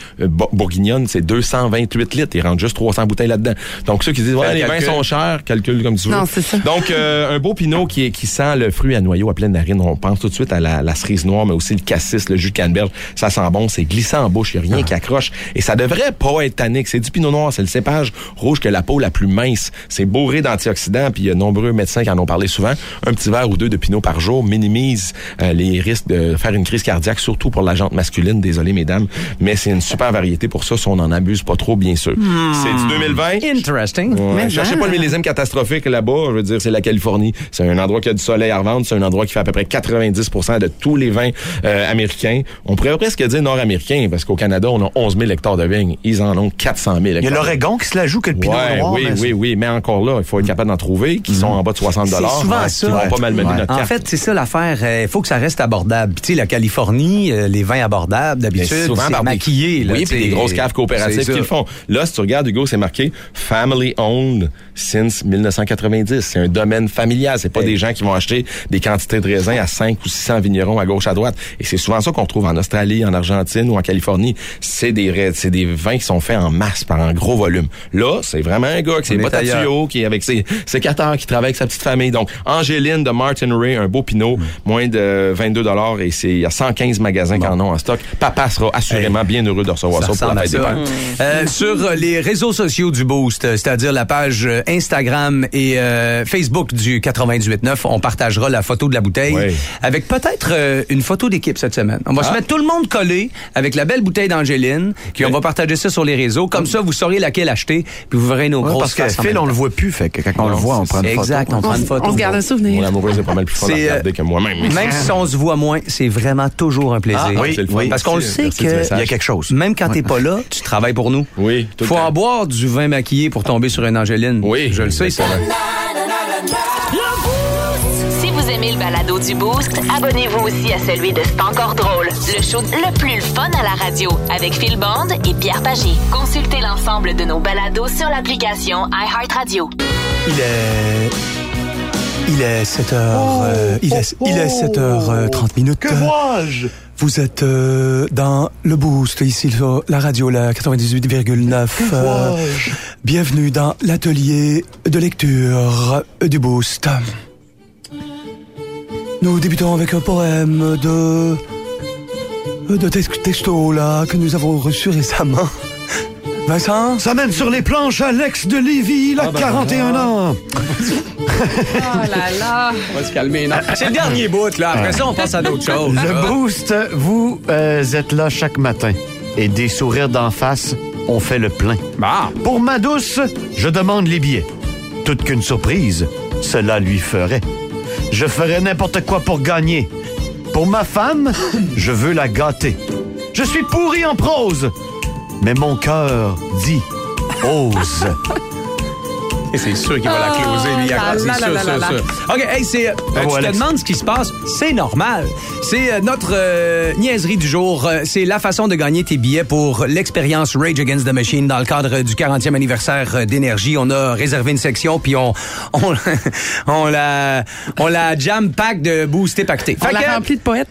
bourguignonne, c'est 228 litres. Ils rentrent juste 300 bouteilles là-dedans. Donc ceux qui disent, les vins sont chers, calcule comme tu veux. Non, c'est ça. Donc, un beau pinot qui sent le fruit à noyau à pleine narine. On pense tout de suite à la cerise noire, mais aussi le cassis, le jus de canneberge. Ça sent bon, c'est glissant en bouche, il n'y a rien qui accroche. Et ça devrait pas être tannique. C'est du pinot noir. C'est le cépage rouge qui a la peau la plus mince. C'est bourré d'antioxydants, puis il y a de nombreux médecins qui en ont parlé souvent. Un petit verre ou deux de pinot par jour minimise les risques de faire une crise cardiaque, surtout pour la gente masculine. Désolé, mesdames. Mais c'est une super variété pour ça, si on n'en abuse pas trop, bien sûr. C'est du 2020. Interesting. Ouais, cherchez pas le millésime catastrophique là-bas. Je veux dire, c'est la Californie. C'est un endroit qui a du soleil à revendre. C'est un endroit qui fait à peu près 90% de tous les vins américains. On pourrait presque dire nord-américains, parce qu'au Canada, on a 11 000 hectares de ring, ils en ont 400 000. Il y a l'Oregon qui se la joue que le Pinot Noir. Oui, mais encore là, il faut être capable d'en trouver qui sont en bas de 60 $. C'est souvent ça. Ils vont pas malmener notre carte. En fait, c'est ça l'affaire. Il faut que ça reste abordable. Tu sais, la Californie, les vins abordables, d'habitude, c'est maquillé. Oui, puis les grosses caves coopératives qui le font. Là, si tu regardes, Hugo, c'est marqué « Family owned since 1990 ». C'est un domaine familial. C'est pas des gens qui vont acheter des quantités de raisins à 5 ou 600 vignerons à gauche, à droite. Et c'est souvent ça qu'on trouve en Australie, en Argentine ou en Californie. C'est des vins qui sont faits en masse, par un gros volume. Là, c'est vraiment un gars qui s'est battu haut, qui est avec ses sécateurs, qui travaille avec sa petite famille. Donc, Angéline de Martin Ray, un beau pinot, moins de 22 $ et il y a 115 magasins qui en ont en stock. Papa sera assurément bien heureux de recevoir ça pour la fête des pères. Sur les réseaux sociaux du Boost, c'est-à-dire la page Instagram et Facebook du 98.9, on partagera la photo de la bouteille avec peut-être une photo d'équipe cette semaine. On va se mettre tout le monde collé avec la belle bouteille d'Angéline, puis on va partager ça sur les réseaux. Comme ça, vous saurez laquelle acheter, puis vous verrez nos grosses faces. Parce que Phil, on le voit plus, fait que quand on le voit, on prend une photo. Exact, on prend une photo. On se garde un souvenir. Mon amoureuse est pas mal plus fun à regarder que moi-même. Même si on se voit moins, c'est vraiment toujours un plaisir. Ah, oui, parce qu'on le sait qu'il y a quelque chose. Même quand t'es pas là, tu travailles pour nous. Oui, tout le temps. Faut en boire du vin maquillé pour tomber sur une Angéline. Oui, je le sais, ça. Le balado du Boost, abonnez-vous aussi à celui de C'est encore drôle, le show le plus fun à la radio, avec Phil Bond et Pierre Pagé. Consultez l'ensemble de nos balados sur l'application iHeartRadio. Il est 7h30. Que vois-je? Vous êtes dans le Boost, ici la radio, la 98,9. Bienvenue dans l'atelier de lecture du Boost. Nous débutons avec un poème de texto, là, que nous avons reçu récemment. Vincent? Ça mène sur les planches Alex de Lévis, il a 41 ans. Oh là là! On va se calmer, non? C'est le dernier bout, là. Après ça, on passe à d'autres choses. Le Boost, vous êtes là chaque matin. Et des sourires d'en face, on fait le plein. Ah. Pour ma douce, je demande les billets. Toute qu'une surprise, cela lui ferait. Je ferai n'importe quoi pour gagner. Pour ma femme, je veux la gâter. Je suis pourri en prose, mais mon cœur dit ose. Et c'est sûr qu'il va la closer, lui. C'est sûr. OK, hey, tu te demandes ce qui se passe. C'est normal. C'est notre niaiserie du jour. C'est la façon de gagner tes billets pour l'expérience Rage Against the Machine dans le cadre du 40e anniversaire d'Énergie. On a réservé une section, puis on la jam-pack de boosté-pacté. On l'a rempli de poètes.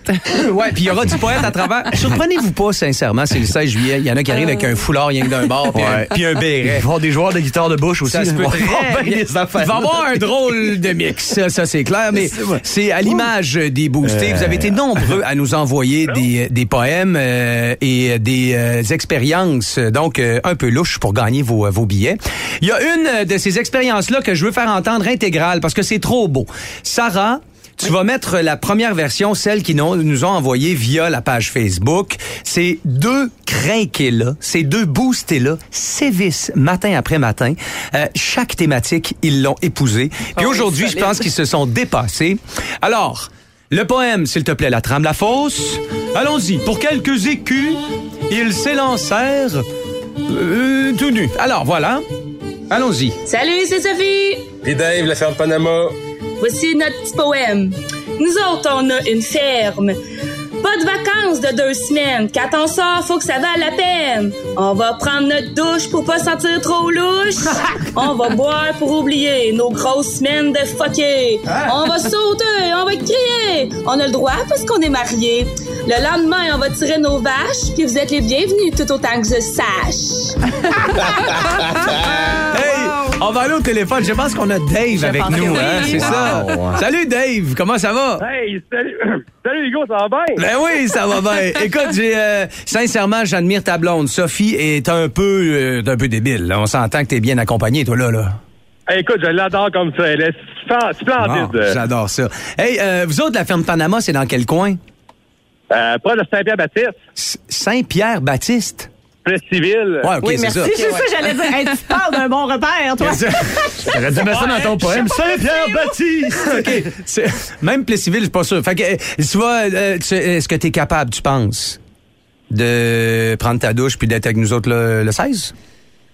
Ouais, puis il y aura du poète à travers. Surprenez-vous pas, sincèrement, c'est le 16 juillet. Il y en a qui arrivent avec un foulard, rien que d'un bord, puis un béret. Ils vont des joueurs de guitare de bouche aussi. Ça se peut très bien. Il va y avoir un drôle de mix, ça c'est clair, mais c'est à l'image des boostés. Vous avez été nombreux à nous envoyer des poèmes et des expériences, donc un peu louches pour gagner vos billets. Il y a une de ces expériences-là que je veux faire entendre intégrale parce que c'est trop beau. Sarah, tu vas mettre la première version, celle qui nous ont envoyé via la page Facebook. Ces deux crinqués-là, ces deux boostés-là, sévissent matin après matin. Chaque thématique, ils l'ont épousée. Puis aujourd'hui, je pense qu'ils se sont dépassés. Alors, le poème, s'il te plaît, la trame, la fausse. Allons-y. Pour quelques écus, ils s'élancèrent tout nus. Alors, voilà. Allons-y. Salut, c'est Sophie. Et Dave, l'affaire de Panama. Voici notre petit poème. Nous autres, on a une ferme. Pas de vacances de 2 semaines. Quand on sort, faut que ça vaille la peine. On va prendre notre douche pour pas sentir trop louche. On va boire pour oublier nos grosses semaines de fucker. On va sauter, on va crier. On a le droit parce qu'on est mariés. Le lendemain, on va tirer nos vaches. Puis vous êtes les bienvenus tout autant que je sache. On va aller au téléphone. Je pense qu'on a Dave avec nous. Oui. Hein, c'est ça. Wow. Salut Dave, comment ça va? Hey, salut Hugo, ça va bien? Ben oui, ça va bien. Écoute, sincèrement, j'admire ta blonde. Sophie est un peu débile. Là. On s'entend que t'es bien accompagné, toi, là. Hey, écoute, je l'adore comme ça. Elle est splendide. Bon, j'adore ça. Hey, vous autres, la ferme Panama, c'est dans quel coin? Pas de Saint-Pierre-Baptiste. Saint-Pierre-Baptiste? Civil. Ouais, okay, oui, merci, c'est ça j'allais dire. Hey, tu parles d'un bon repère, toi. J'aurais dû mettre ça dans ton poème. Saint-Pierre-Baptiste. Okay. Même Plessisville, je suis pas sûr. Fait que, est-ce que tu es capable, tu penses? de prendre ta douche puis d'être avec nous autres le 16?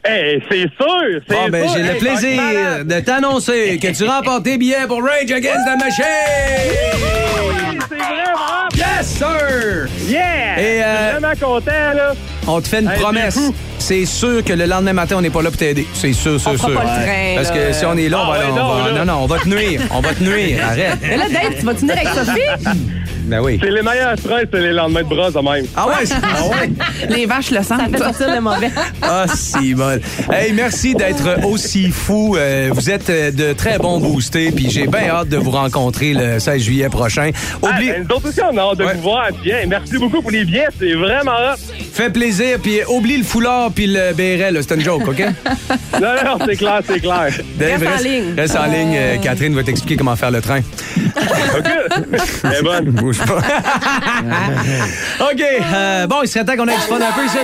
Hey, c'est sûr, c'est sûr. Bon, ben, j'ai le plaisir de t'annoncer que tu remportes tes billets pour Rage Against the Machine! Oui, c'est vraiment... Yes, sir! Yeah! Et, je suis vraiment content, là. On te fait une promesse. C'est sûr que le lendemain matin, on n'est pas là pour t'aider. C'est sûr, sûr, sûr. Parce que si on est là, on va te nuire. On va te nuire. Arrête. Mais là, Dave, tu vas te nuire avec Sophie? Ben oui. C'est les meilleurs stress, c'est les lendemains de bras, ça même. Ah ouais? Ah ouais. Les vaches le sentent. Ça fait sortir le mauvais. Ah, si bon. Hey, merci d'être aussi fou. Vous êtes de très bons boostés, puis j'ai bien hâte de vous rencontrer le 16 juillet prochain. Nous autres aussi, on a hâte de vous voir. Bien, merci beaucoup pour les billets. C'est vraiment hâte. Fait plaisir, puis oublie le foulard puis le béret, c'est une joke, OK? Non, c'est clair, c'est clair. Dave, reste en ligne. Reste en ligne. Catherine va t'expliquer comment faire le train. OK. C'est bon. Bouge pas. OK. Bon, il serait temps qu'on aille se prendre un peu ici.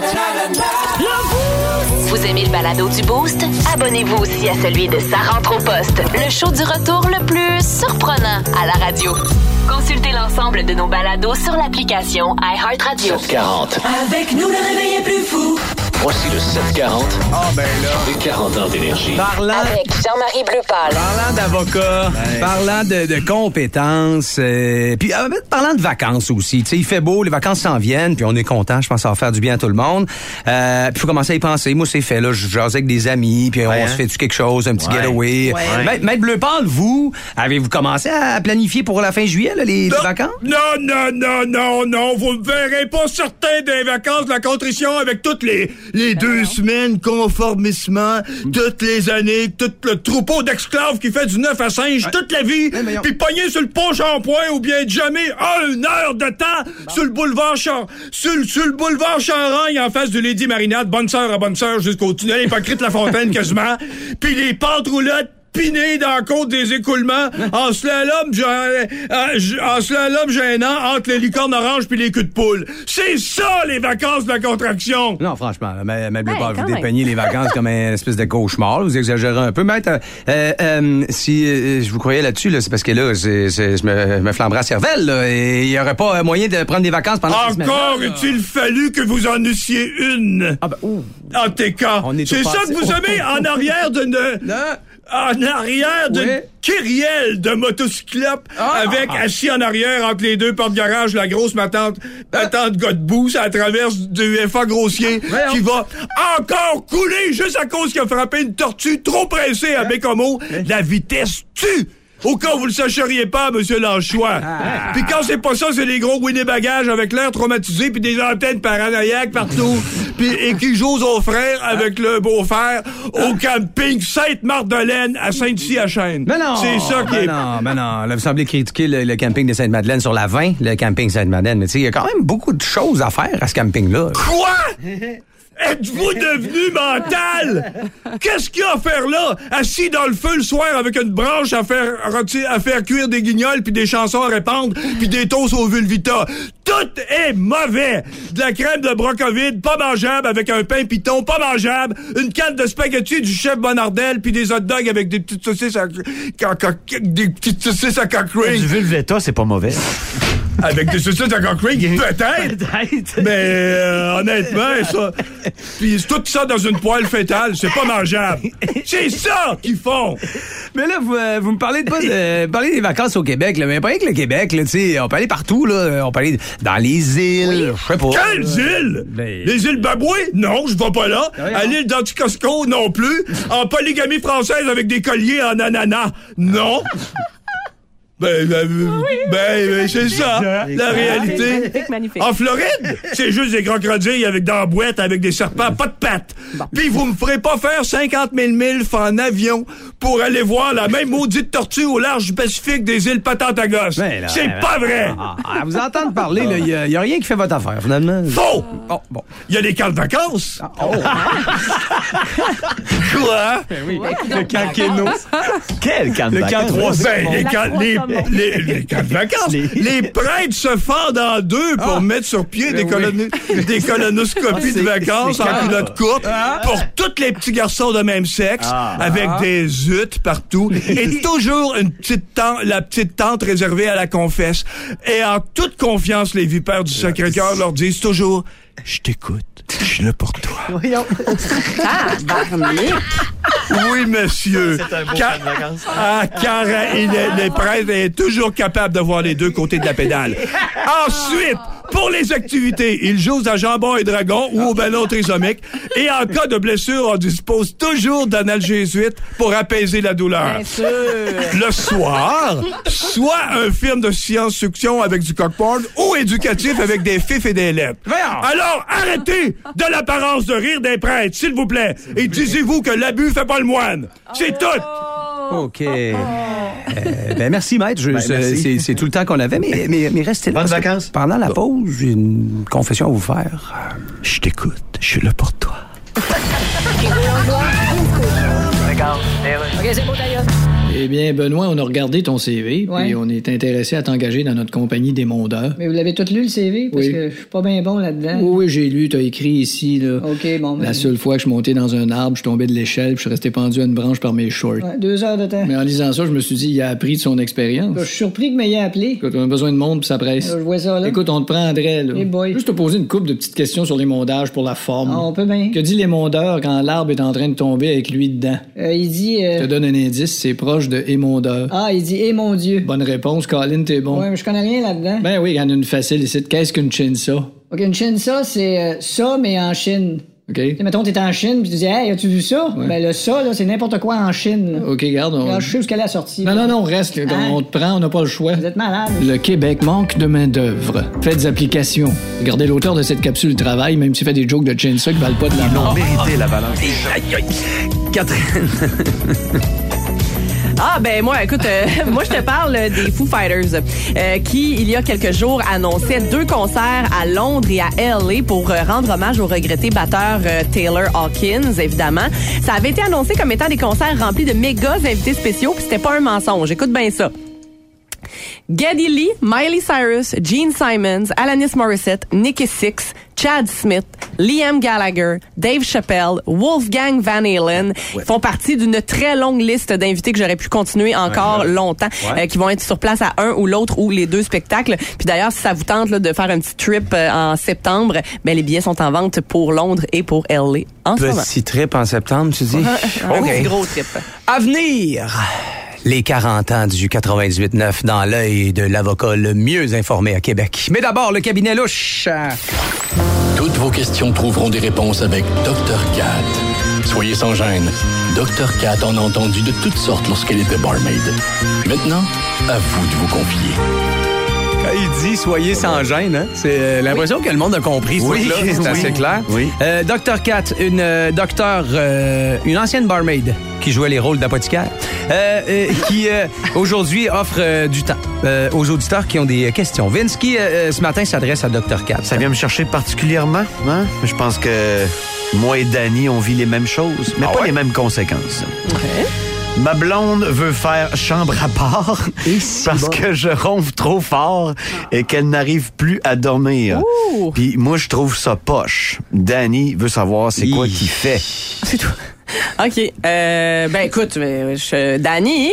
Vous aimez le balado du Boost? Abonnez-vous aussi à celui de Sa rentre au poste, le show du retour le plus surprenant à la radio. Consultez l'ensemble de nos balados sur l'application iHeartRadio. 740. Avec nous, le réveil est plus fou. Voici le 740. Ah, ben là. Les 40 ans d'énergie. Avec Jean-Marie Bleu-Pâle. Parlant d'avocat, parlant de compétences, puis parlant de vacances aussi. Tu sais, il fait beau, les vacances s'en viennent, puis on est content. Je pense que ça va faire du bien à tout le monde. Puis il faut commencer à y penser. Moi, c'est fait, là. Je jase avec des amis, puis on se fait-tu quelque chose, un petit getaway. Maître Bleu-Pâle, vous, avez-vous commencé à planifier pour la fin juillet, là, les vacances? Non. Vous ne verrez pas certains des vacances de la contrition avec toutes les deux semaines, conformissement, toutes les années, tout le troupeau d'esclaves qui fait du 9 à 5 toute la vie, puis pogné sur le pont Champlain ou bien jamais une heure de temps sur le boulevard Charragne en face du Lady Marinade, bonne sœur à bonne sœur jusqu'au tunnel Hypocrite-Lafontaine quasiment, puis les pentes roulottes piné dans la côte des écoulements, en slalom gênant entre les licornes oranges puis les culs de poule. C'est ça, les vacances de la contraction! Non, franchement, même pas, vous dépeignez les vacances comme une espèce de cauchemar. Vous exagérez un peu. Maître, si je vous croyais là-dessus, là, c'est parce que là, je me flamberais à cervelle. Là, et il n'y aurait pas moyen de prendre des vacances pendant cette semaine. Encore eût-il fallu que vous en eussiez une? Ah ben, ouh! En TK. C'est ça que vous avez en arrière d'une kyrielle de motocyclope assis en arrière entre les deux portes garage, la grosse ma tante Godbout, à traverse du FA grossier qui va encore couler juste à cause qu'il a frappé une tortue trop pressée à Beck. La vitesse tue! Au cas où vous le sacheriez pas, monsieur Lanchois. Puis quand c'est pas ça, c'est les gros Winnie-bagages avec l'air traumatisé puis des antennes paranoïaques partout. Et qui jouent aux frères avec le beau-frère au camping Sainte-Marthe-de-Laine à Sainte-Cy-à-Chêne. Mais non! C'est ça qui est... Mais non. Là, vous semblez critiquer le camping de Sainte-Madeleine sur la 20, le camping Sainte-Madeleine. Mais tu sais, il y a quand même beaucoup de choses à faire à ce camping-là. Quoi? Êtes-vous devenu mental? Qu'est-ce qu'il y a à faire là? Assis dans le feu le soir avec une branche à faire cuire des guignols puis des chansons à répandre puis des toasts au Vulvita. Tout est mauvais. De la crème de brocovide, pas mangeable, avec un pain piton, pas mangeable, une canne de spaghettis du chef Bonardel puis des hot dogs avec des petites saucisses à cockring. Du Vulvita, c'est pas mauvais. Avec des saucisses à cockring, peut-être. Mais honnêtement, ça... Puis tout ça dans une poêle fétale, c'est pas mangeable. C'est ça qu'ils font. Mais là, vous me parlez parlez des vacances au Québec, là, mais pas rien que le Québec, là, tu sais, on peut aller partout, là, on peut aller dans les îles, je sais pas. Quelles îles? Les îles Baboué? Non, je vais pas là. À l'île d'Anticosco, non plus. En polygamie française avec des colliers en ananas, non. Ben, c'est ça, la réalité. Magnifique. En Floride, c'est juste des crocodiles avec des boîtes, avec des serpents, pas de pattes. Bon. Puis vous me ferez pas faire 50 000 milles en avion pour aller voir la même maudite tortue au large du Pacifique des îles Patagoniennes. C'est pas vrai! À vous entendre parler, il n'y a rien qui fait votre affaire, finalement. Faux! Oh, bon. Il y a les cartes de vacances. Quoi? Ben oui, le quinquenno. Quel carte de vacances? Les quatre vacances. Les prêtres se fendent en deux pour mettre sur pied des colonoscopies de vacances en culotte courte pour tous les petits garçons de même sexe avec des huttes partout et toujours la petite tente réservée à la confesse. Et en toute confiance, les vipères du Sacré-Cœur leur disent toujours Je t'écoute. Je suis là pour toi. Voyons. Ah, barnier. Oui, monsieur. C'est un beau temps de vacances. Ah, car le prêtre est toujours capable de voir les deux côtés de la pédale. Ensuite, pour les activités, ils jouent à jambon et dragon ou au ballon trisomique. Et en cas de blessure, on dispose toujours d'un analgésique pour apaiser la douleur. Bien sûr. Le soir, soit un film de science-fiction avec du cock-porn ou éducatif avec des fifs et des lettres. Alors, arrêtez de l'apparence de rire des prêtres, s'il vous plaît. Et disiez-vous que l'abus fait pas le moine. C'est tout. OK. Ben merci, maître. C'est tout le temps qu'on avait, mais restez là. Bonnes vacances. Pendant la pause, j'ai une confession à vous faire. Je t'écoute. Je suis là pour toi. OK, c'est bon, d'ailleurs. Eh bien, Benoît, on a regardé ton CV, puis on est intéressé à t'engager dans notre compagnie des mondeurs. Mais vous l'avez tout lu, le CV? Parce que je suis pas bien bon là-dedans. Oui, j'ai lu, t'as écrit ici, là. OK, bon. La seule fois que je montais dans un arbre, je tombais de l'échelle, puis je suis resté pendu à une branche par mes shorts. Ouais, 2 heures de temps. Mais en lisant ça, je me suis dit, il a appris de son expérience. Je suis surpris que m'ayez appelé. Écoute, on a besoin de monde, puis ça presse. Je vois ça, là. Écoute, on te prendrait, là. Hey boy. Juste te poser une couple de petites questions sur les mondages pour la forme. Ah, on peut bien. Que dit les mondeurs quand l'arbre est en train de tomber avec lui dedans? Il dit. Je te donne un indice, c'est proche de émondeur. Ah, il dit « Eh mon Dieu ». Bonne réponse, Colin, t'es bon. Oui, mais je connais rien là-dedans. Ben oui, il y en a une facile ici. Qu'est-ce qu'une chinsa? OK, une chinsa, c'est ça, mais en Chine. OK. T'sais, mettons, t'es en Chine, puis tu dis « Hey, as-tu vu ça? Ouais. » Ben le ça, là, c'est n'importe quoi en Chine. Là. OK, regarde. On... Je sais où qu'elle a sorti. Non, non, non, reste. Là, on te prend, on n'a pas le choix. Vous êtes malade. Le Québec manque de main-d'œuvre. Faites application. Regardez l'auteur de cette capsule travail, même s'il fait des jokes de chinsa qui valent pas de la mort. Ils ont mérité la balance. Catherine... Ah, ben moi, écoute, moi, je te parle des Foo Fighters qui, il y a quelques jours, annonçaient 2 concerts à Londres et à L.A. pour rendre hommage au regretté batteur Taylor Hawkins, évidemment. Ça avait été annoncé comme étant des concerts remplis de méga invités spéciaux, puis c'était pas un mensonge. Écoute bien ça. Geddy Lee, Miley Cyrus, Gene Simmons, Alanis Morissette, Nikki Sixx, Chad Smith, Liam Gallagher, Dave Chappelle, Wolfgang Van Halen font partie d'une très longue liste d'invités que j'aurais pu continuer encore longtemps, qui vont être sur place à un ou l'autre ou les 2 spectacles. Puis d'ailleurs, si ça vous tente là, de faire un petit trip en septembre, ben, les billets sont en vente pour Londres et pour L.A. en ce moment. Petit trip en septembre, tu dis? Un gros trip. À venir... Les 40 ans du 98.9 dans l'œil de l'avocat le mieux informé à Québec. Mais d'abord, le cabinet louche. Toutes vos questions trouveront des réponses avec Dr. Cat. Soyez sans gêne. Dr. Cat en a entendu de toutes sortes lorsqu'elle était barmaid. Maintenant, à vous de vous confier. Quand il dit « soyez sans gêne hein? », c'est l'impression que le monde a compris. Oui, ce c'est assez clair. Oui. Dr. Cat, une ancienne barmaid qui jouait les rôles d'apothicaire, qui aujourd'hui offre du temps aux auditeurs qui ont des questions. Vince, qui ce matin s'adresse à Dr. Cat. Ça vient me chercher particulièrement. Hein? Je pense que moi et Danny, on vit les mêmes choses, mais pas les mêmes conséquences. Okay. Ma blonde veut faire chambre à part parce que je ronfle trop fort et qu'elle n'arrive plus à dormir. Puis moi, je trouve ça poche. Danny veut savoir c'est quoi qu'il fait. C'est tout. OK. Ben écoute, Danny...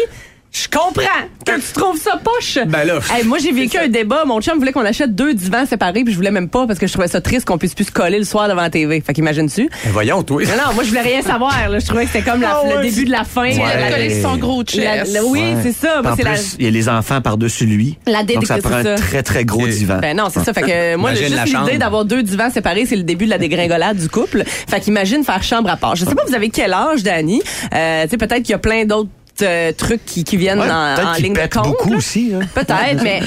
Je comprends que tu trouves ça poche. Ben là. Hey, moi, j'ai vécu un débat. Mon chum voulait qu'on achète 2 divans séparés, puis je voulais même pas parce que je trouvais ça triste qu'on puisse plus se coller le soir devant la TV. Fait qu'imagine-tu. Ben voyons, toi. Non, non, moi, je voulais rien savoir. Là. Je trouvais que c'était comme le début de la fin. Elle collait sur son gros chest. Oui, c'est ça. Moi, en plus, il y a les enfants par-dessus lui. Donc, ça prend un très, très gros divan. Ben non, c'est ça. Fait que moi, juste l'idée d'avoir 2 divans séparés, c'est le début de la dégringolade du couple. Fait qu'imagine faire chambre à part. Je sais pas, vous avez quel âge, Danny? Tu sais, peut-être qu'il y a plein d'autres trucs qui viennent en ligne de compte. Beaucoup là. Aussi. Hein? Peut-être, mais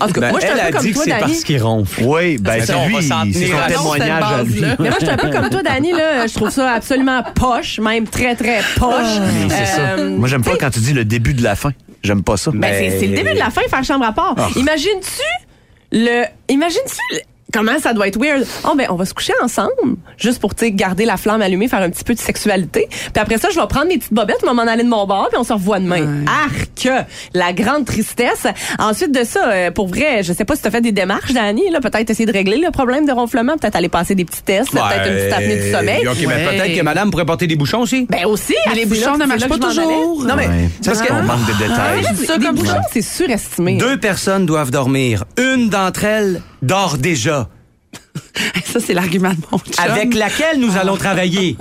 en tout cas, moi, je suis un peu comme toi, Danny. Elle a dit que c'est parce qu'il ronfle. Oui, ben c'est lui, c'est son témoignage à lui. Mais moi, je suis un peu comme toi, Danny, là. Je trouve ça absolument poche, même très, très poche. C'est ça. Moi, j'aime pas quand tu dis le début de la fin. J'aime pas ça. Ben, c'est le début de la fin, faire chambre à part. Oh. Imagines-tu comment ça doit être weird? Oh, ben, on va se coucher ensemble, juste pour, tu sais, garder la flamme allumée, faire un petit peu de sexualité. Puis après ça, je vais prendre mes petites bobettes, je vais m'en aller de mon bar, puis on se revoit demain. Ouais. Arc! La grande tristesse. Ensuite de ça, pour vrai, je sais pas si t'as fait des démarches, Danny, là. Peut-être essayer de régler le problème de ronflement, peut-être aller passer des petits tests, peut-être une petite apnée du sommeil. Okay, mais peut-être que madame pourrait porter des bouchons aussi. Ben aussi! Mais les bouchons ne marchent pas toujours. Non, mais. Parce qu'on manque de détails. Les bouchons, c'est surestimé. 2 personnes doivent dormir. Une d'entre elles dort déjà. Ça, c'est l'argument de mon chum. Avec laquelle nous allons travailler.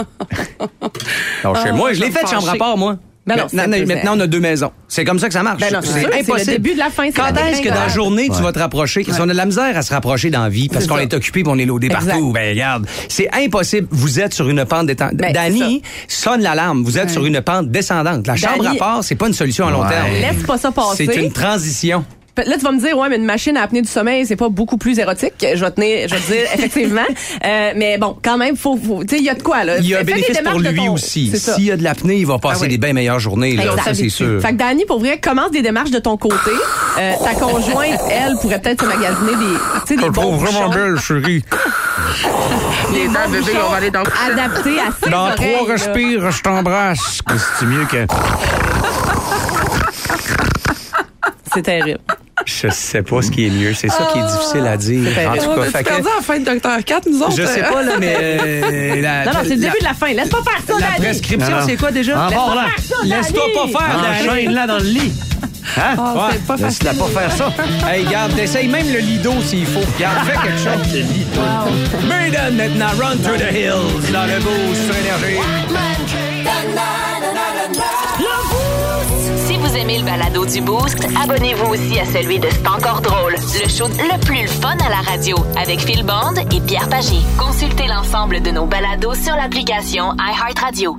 Donc, chez moi, je l'ai fait, chambre à part, moi. Ben non, maintenant, on a deux maisons. C'est comme ça que ça marche. Ben non, c'est sûr, impossible. C'est le début de la fin. Quand est-ce que dans la journée, tu vas te rapprocher? Si on a de la misère à se rapprocher dans la vie parce qu'on est occupé et on est loadé partout, ben regarde, c'est impossible. Vous êtes sur une pente descendante. Dani sonne l'alarme. Vous êtes sur une pente descendante. La chambre à part, c'est pas une solution à long terme. Laisse pas ça passer. C'est une transition. Là, tu vas me dire, ouais, mais une machine à apnée du sommeil, c'est pas beaucoup plus érotique. Je vais te dire, effectivement. Mais bon, quand même, faut tu sais, il y a de quoi, là. Il y a bénéfice pour lui aussi. S'il y a de l'apnée, il va passer des bien meilleures journées, là. Ça, c'est sûr. Fait que, Dani, pour vrai, commence des démarches de ton côté. Ta conjointe, elle, pourrait peut-être se magasiner des, tu sais, des bons vraiment belle, chérie. Les dents, bébé, on va aller dans le couchon. Adapté à ses dans oreilles, 3 respires, là. Je t'embrasse. C'est mieux que... C'est terrible. Je sais pas ce qui est mieux. C'est ça qui est difficile à dire. En tout cas, fait que... en fin de Docteur 4, nous autres. Je sais pas, là, mais... non, c'est le début de la fin. Laisse pas faire ça, Dani. La prescription, c'est quoi, déjà? Laisse-toi pas faire, Dani. Enchaîne, là, dans le lit. Hein? Oh, ouais. C'est pas facile. Laisse-la pas faire ça. Hey, garde, t'essayes même le lido s'il faut. Garde, fais quelque chose. Le lido. Wow. Maiden, maintenant, run through the hills. Dans le boost sur Énergie. Si vous aimez le balado du Boost, abonnez-vous aussi à celui de C'est encore drôle, le show le plus fun à la radio, avec Phil Bond et Pierre Pagé. Consultez l'ensemble de nos balados sur l'application iHeartRadio.